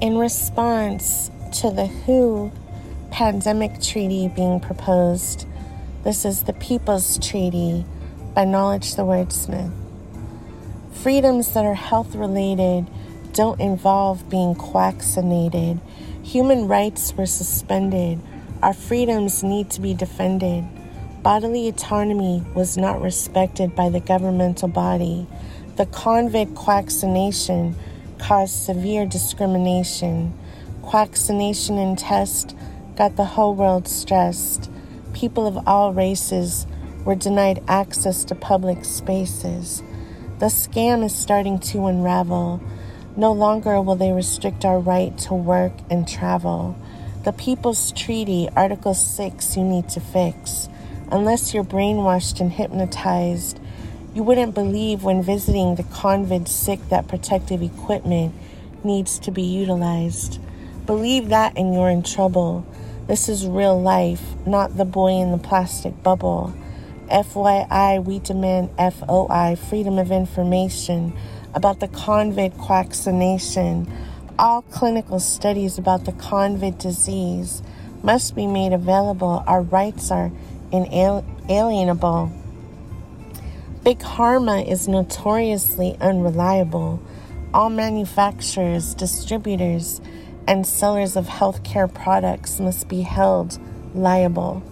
in response to the WHO pandemic treaty being proposed. This is the People's Treaty by Knowledge the Wordsmith. Freedoms that are health-related don't involve being quackinated. Human rights were suspended. Our freedoms need to be defended. Bodily autonomy was not respected by the governmental body. The convict quacksination caused severe discrimination. Quacksination and test got the whole world stressed. People of all races were denied access to public spaces. The scam is starting to unravel. No longer will they restrict our right to work and travel. The People's Treaty, Article 6, you need to fix. Unless you're brainwashed and hypnotized, you wouldn't believe when visiting the convict sick that protective equipment needs to be utilized. Believe that and you're in trouble. This is real life, not the boy in the plastic bubble. FYI, we demand FOI, freedom of information, about the convict quacksination. All clinical studies about the convict disease must be made available. Our rights are inalienable. Big Pharma is notoriously unreliable. All manufacturers, distributors, and sellers of healthcare products must be held liable.